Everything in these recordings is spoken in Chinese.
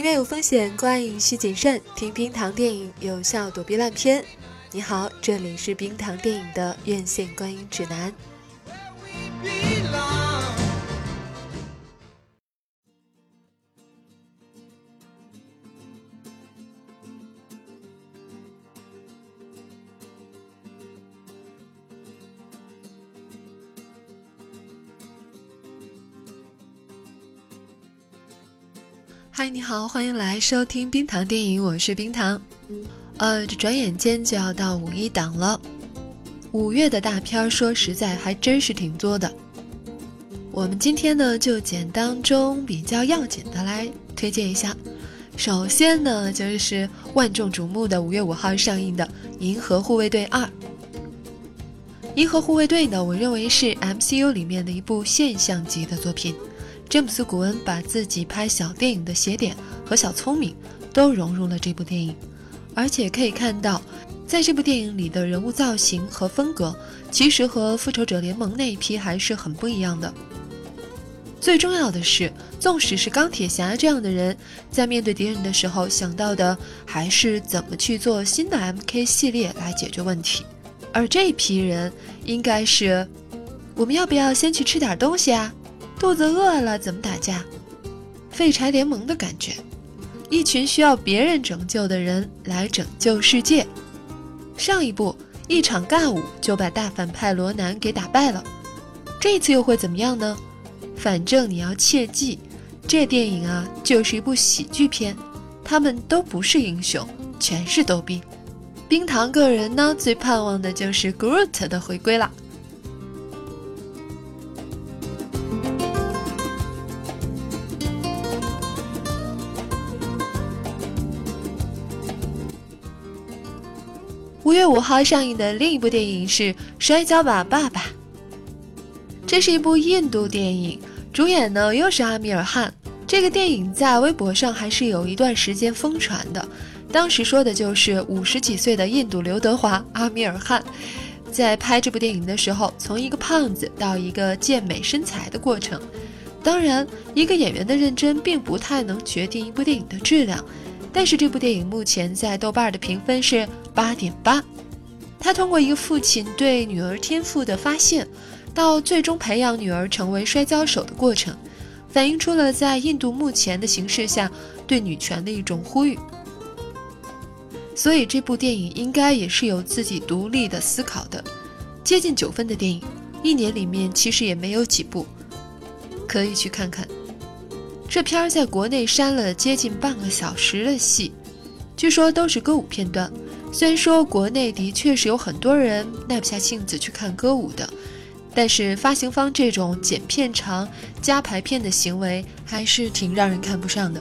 影院有风险，观影需谨慎，听冰糖电影有效躲避烂片。你好，这里是冰糖电影的院线观影指南。嗨，你好，欢迎来收听冰糖电影，我是冰糖。这转眼间就要到五一档了，5月的大片说实在还真是挺多的。我们今天呢就简单中比较要紧的来推荐一下。首先呢就是万众瞩目的5月5号上映的《银河护卫队2》。《银河护卫队》呢，我认为是 MCU 里面的一部现象级的作品。詹姆斯·古恩把自己拍小电影的写点和小聪明都融入了这部电影，而且可以看到在这部电影里的人物造型和风格其实和复仇者联盟那一批还是很不一样的。最重要的是，纵使是钢铁侠这样的人，在面对敌人的时候想到的还是怎么去做新的 MK 系列来解决问题，而这一批人应该是我们要不要先去吃点东西啊，肚子饿了怎么打架，废柴联盟的感觉，一群需要别人拯救的人来拯救世界。上一部一场尬舞就把大反派罗南给打败了，这一次又会怎么样呢？反正你要切记，这电影啊就是一部喜剧片，他们都不是英雄，全是逗逼。冰糖个人呢最盼望的就是 Groot 的回归了。5月5号上映的另一部电影是《摔跤吧，爸爸》，这是一部印度电影，主演呢又是阿米尔汗。这个电影在微博上还是有一段时间疯传的，当时说的就是50几岁的印度刘德华阿米尔汗，在拍这部电影的时候，从一个胖子到一个健美身材的过程。当然，一个演员的认真并不太能决定一部电影的质量。但是这部电影目前在豆瓣的评分是 8.8。 他通过一个父亲对女儿天赋的发现，到最终培养女儿成为摔跤手的过程，反映出了在印度目前的形势下对女权的一种呼吁。所以这部电影应该也是有自己独立的思考的，接近9分的电影，1年里面其实也没有几部，可以去看看。这片儿在国内删了接近半个小时的戏，据说都是歌舞片段。虽然说国内的确是有很多人耐不下性子去看歌舞的，但是发行方这种剪片长加排片的行为还是挺让人看不上的。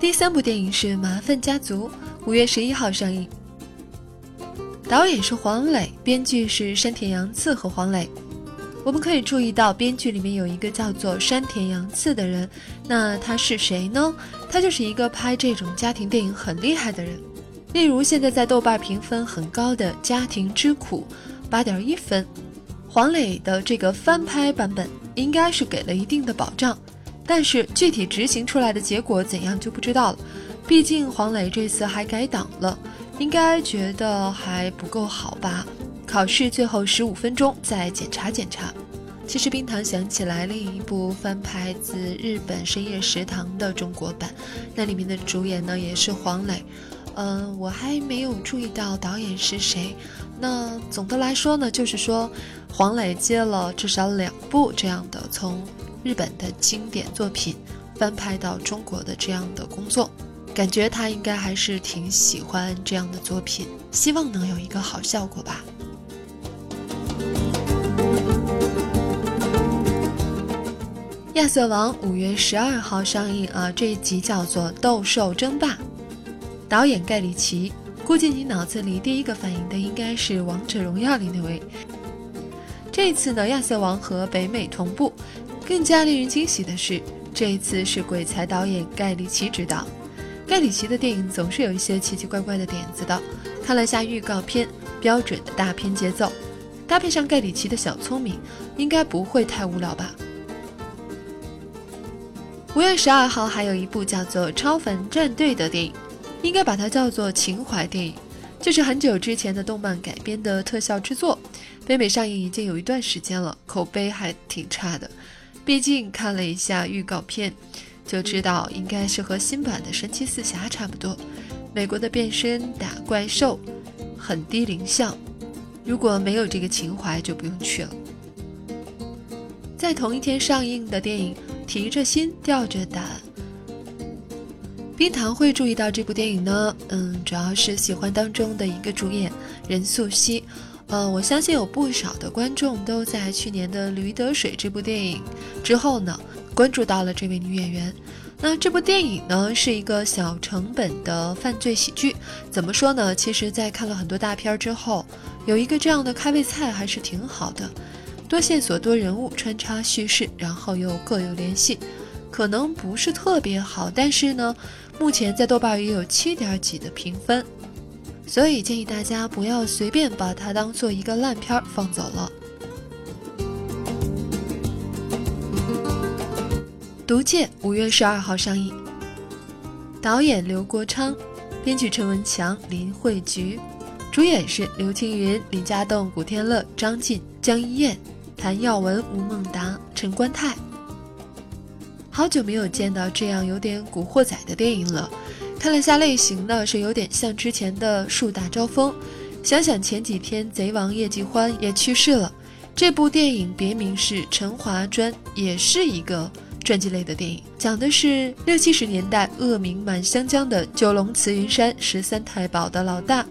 第3部电影是《麻烦家族》，5月11号上映，导演是黄磊，编剧是山田洋次和黄磊。我们可以注意到编剧里面有一个叫做山田洋次的人，那他是谁呢？他就是一个拍这种家庭电影很厉害的人，例如现在在豆瓣评分很高的《家庭之苦》8.1分，黄磊的这个翻拍版本应该是给了一定的保障，但是具体执行出来的结果怎样就不知道了，毕竟黄磊这次还改档了，应该觉得还不够好吧，考试最后15分钟再检查检查。其实冰糖想起来另一部翻拍自日本深夜食堂的中国版，那里面的主演呢也是黄磊。我还没有注意到导演是谁，那总的来说呢就是说黄磊接了至少2部这样的从日本的经典作品翻拍到中国的这样的工作，感觉他应该还是挺喜欢这样的作品，希望能有一个好效果吧。亚瑟王5月12号上映啊，这一集叫做《斗兽争霸》，导演盖里奇，估计你脑子里第一个反应的应该是《王者荣耀》里那位。这一次呢，亚瑟王和北美同步，更加令人惊喜的是，这一次是鬼才导演盖里奇执导。盖里奇的电影总是有一些奇奇怪怪的点子的，看了下预告片，标准的大片节奏，搭配上盖里奇的小聪明，应该不会太无聊吧。5月12号还有一部叫做《超凡战队》的电影，应该把它叫做情怀电影，这是很久之前的动漫改编的特效之作，北美上映已经有一段时间了，口碑还挺差的。毕竟看了一下预告片，就知道应该是和新版的神奇四侠差不多，美国的变身打怪兽，很低龄向，如果没有这个情怀就不用去了。在同一天上映的电影《提着心吊着胆》，冰糖会注意到这部电影呢，主要是喜欢当中的一个主演任素汐。我相信有不少的观众都在去年的《驴得水》这部电影之后呢，关注到了这位女演员。那这部电影呢，是一个小成本的犯罪喜剧，怎么说呢，其实在看了很多大片之后，有一个这样的开胃菜还是挺好的，多线索多人物穿插叙事，然后又各有联系，可能不是特别好，但是呢目前在豆瓣也有7点几的评分，所以建议大家不要随便把它当做一个烂片放走了。毒戒5月12号上映，导演刘国昌，编剧陈文强、林慧菊，主演是刘青云、李家栋、古天乐、张晋、江一燕、谭耀文、吴孟达、陈观泰。好久没有见到这样有点古惑仔的电影了，看了下类型呢，是有点像之前的《树大招风》，想想前几天贼王叶继欢也去世了。这部电影别名是《陈华专》，也是一个传记类的电影，讲的是60、70年代恶名满湘江的九龙慈云山13太保的老大，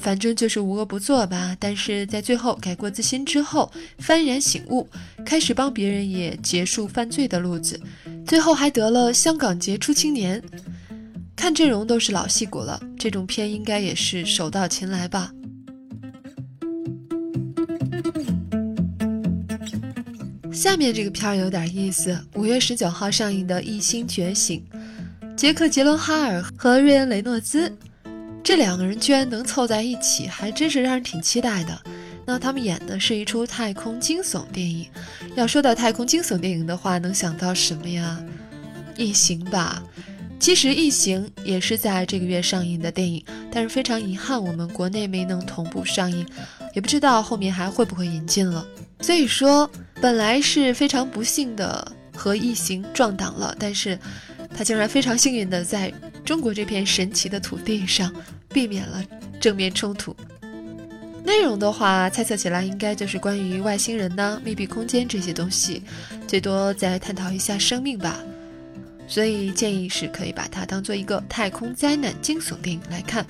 反正就是无恶不作吧，但是在最后改过自新之后幡然醒悟，开始帮别人也结束犯罪的路子，最后还得了香港杰出青年。看阵容都是老戏骨了，这种片应该也是手到擒来吧。下面这个片儿有点意思，5月19号上映的《异星觉醒》，杰克·杰伦哈尔和瑞恩·雷诺兹这两个人居然能凑在一起，还真是让人挺期待的。那他们演的是一出太空惊悚电影，要说到太空惊悚电影的话，能想到什么呀？异形吧。其实异形也是在这个月上映的电影，但是非常遗憾我们国内没能同步上映，也不知道后面还会不会引进了。所以说本来是非常不幸的和异形撞档了，但是他竟然非常幸运的在中国这片神奇的土地上避免了正面冲突。内容的话猜测起来应该就是关于外星人呢、密闭空间这些东西，最多再探讨一下生命吧，所以建议是可以把它当做一个太空灾难惊悚电影来看，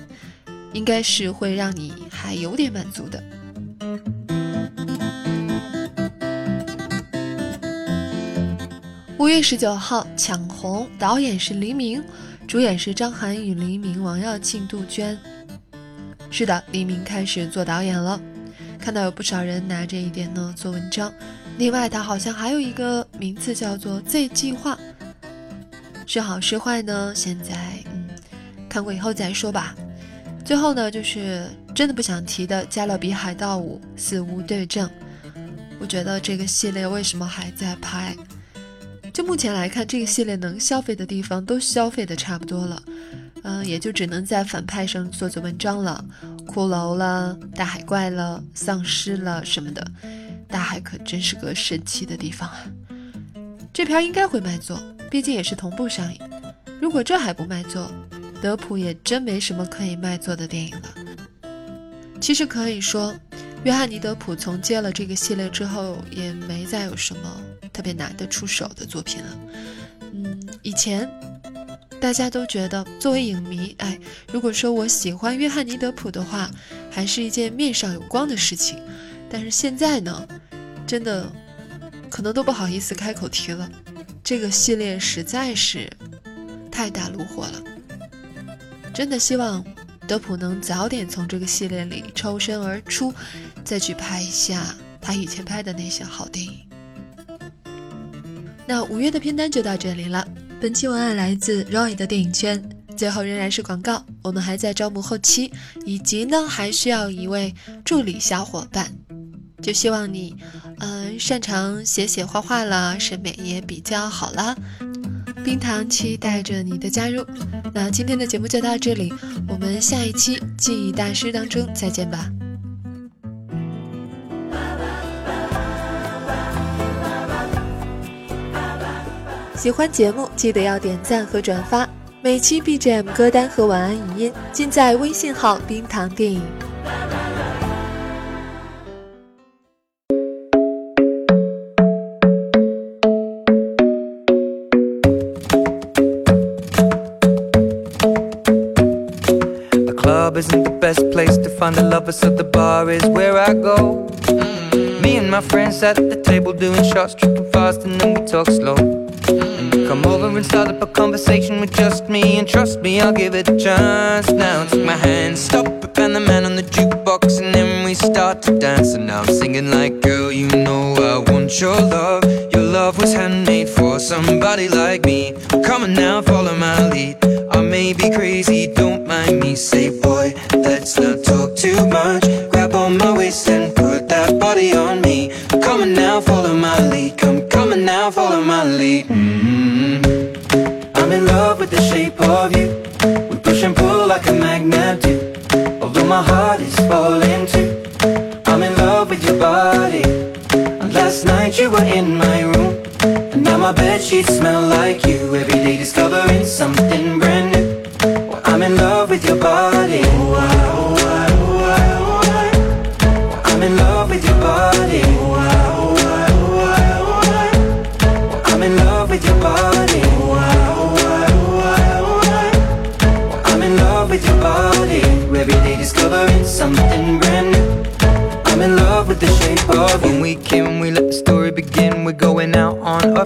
应该是会让你还有点满足的。5月19号，抢红，导演是黎明，主演是张涵予、黎明、王耀庆、杜鹃。是的，黎明开始做导演了，看到有不少人拿这一点呢做文章。另外他好像还有一个名字叫做 Z 计划，是好是坏呢？现在看过以后再说吧。最后呢，就是真的不想提的《加勒比海盗5：死无对证》，我觉得这个系列为什么还在拍？就目前来看，这个系列能消费的地方都消费的差不多了，也就只能在反派上做做文章了，骷髅了、大海怪了、丧尸了什么的。大海可真是个神奇的地方啊！这片应该会卖座，毕竟也是同步上映，如果这还不卖座，德普也真没什么可以卖座的电影了。其实可以说约翰尼德普从接了这个系列之后也没再有什么特别拿得出手的作品了。以前大家都觉得作为影迷，如果说我喜欢约翰尼德普的话，还是一件面上有光的事情，但是现在呢，真的可能都不好意思开口提了，这个系列实在是太大路货了。真的希望德普能早点从这个系列里抽身而出，再去拍一下他以前拍的那些好电影。那5月的片单就到这里了，本期文案来自 Roy 的电影圈，最后仍然是广告，我们还在招募后期，以及呢还需要一位助理小伙伴，就希望你擅长写画画啦，审美也比较好啦。冰糖期待着你的加入。那今天的节目就到这里，我们下一期记忆大师当中再见吧。喜欢节目记得要点赞和转发，每期 BGM 歌单和晚安语音尽在微信号冰糖电影。Isn't the best place to find a lover, so the bar is where I go. Me and my friends at the table doing shots, tripping fast, and then we talk slow. Come over and start up a conversation with just me, and trust me, I'll give it a chance. Now take my hand, stop it, and the man on the jukebox, and then we start to dance. And now I'm singing like, girl, you know I want your love. Your love was handmade for somebody like me. Come on now, follow my lead. I may be crazy, don't mind me. Say, boy, let's not talk too much. Grab on my waist and put that body on me. I'm coming now, follow my lead. I'm coming now, follow my lead. I'm in love with the shape of you. We push and pull like a magnet do. Although my heart is falling too, I'm in love with your body. And last night you were in my room, and now my bedsheets smell like you. Every day discovering something brand new. I'm in love with your body. Oh, I, oh, I, oh, I, oh, I. I'm in love with your body. Oh, I, oh, I, oh, I, oh, I. I'm in love with your body. Oh, I, oh, I, oh, I, oh, I. I'm in love with your body. Every day discovering something brand new. I'm in love with the shape of you. When we came, we let the story begin. We're going out on our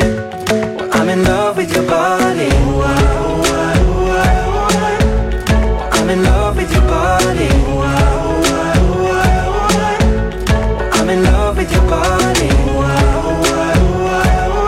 new. Well, I'm in love with your body. Oh, wow. I'm in love with your body. Oh, I, oh, I, oh, I, oh, I. I'm in love with your body. Oh, I, oh, I, oh, I, oh,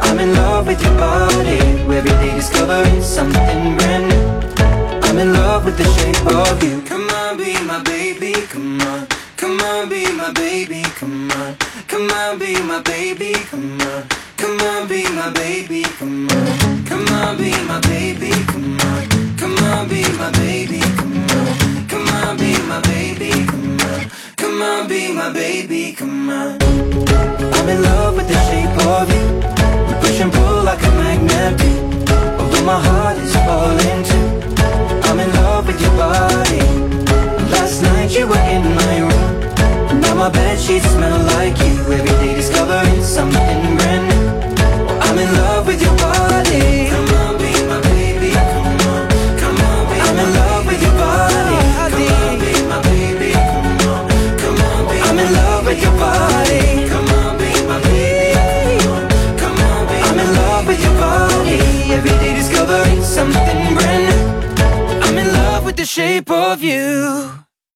I. I'm in love with your body. Every day discovering something brand new. I'm in love with the shape of you. Come on, be my baby, come on. Come on, be my baby, come on. Come on, be my baby, come on. Come on, be my baby, come on. Come on, be my baby, come on. Come on, be my baby, come on. Come on, be my baby, come on. Come on, be my baby, come on. I'm in love with the shape of you. We push and pull like a magnet do. Although my heart is falling too, I'm in love with your body. Last night you were in my room, and now my bedsheets smell like you. Every day discovering something brand new. I'm in love with your body. Come on, be my baby, come on. Come on, be I'm in love with your body. Come on, be my baby, come on. Come on, be I'm in love with your body. Come on, be my baby, come on. Come on, be I'm in love with your body. Every day discovering something brand new. I'm in love with the shape of you.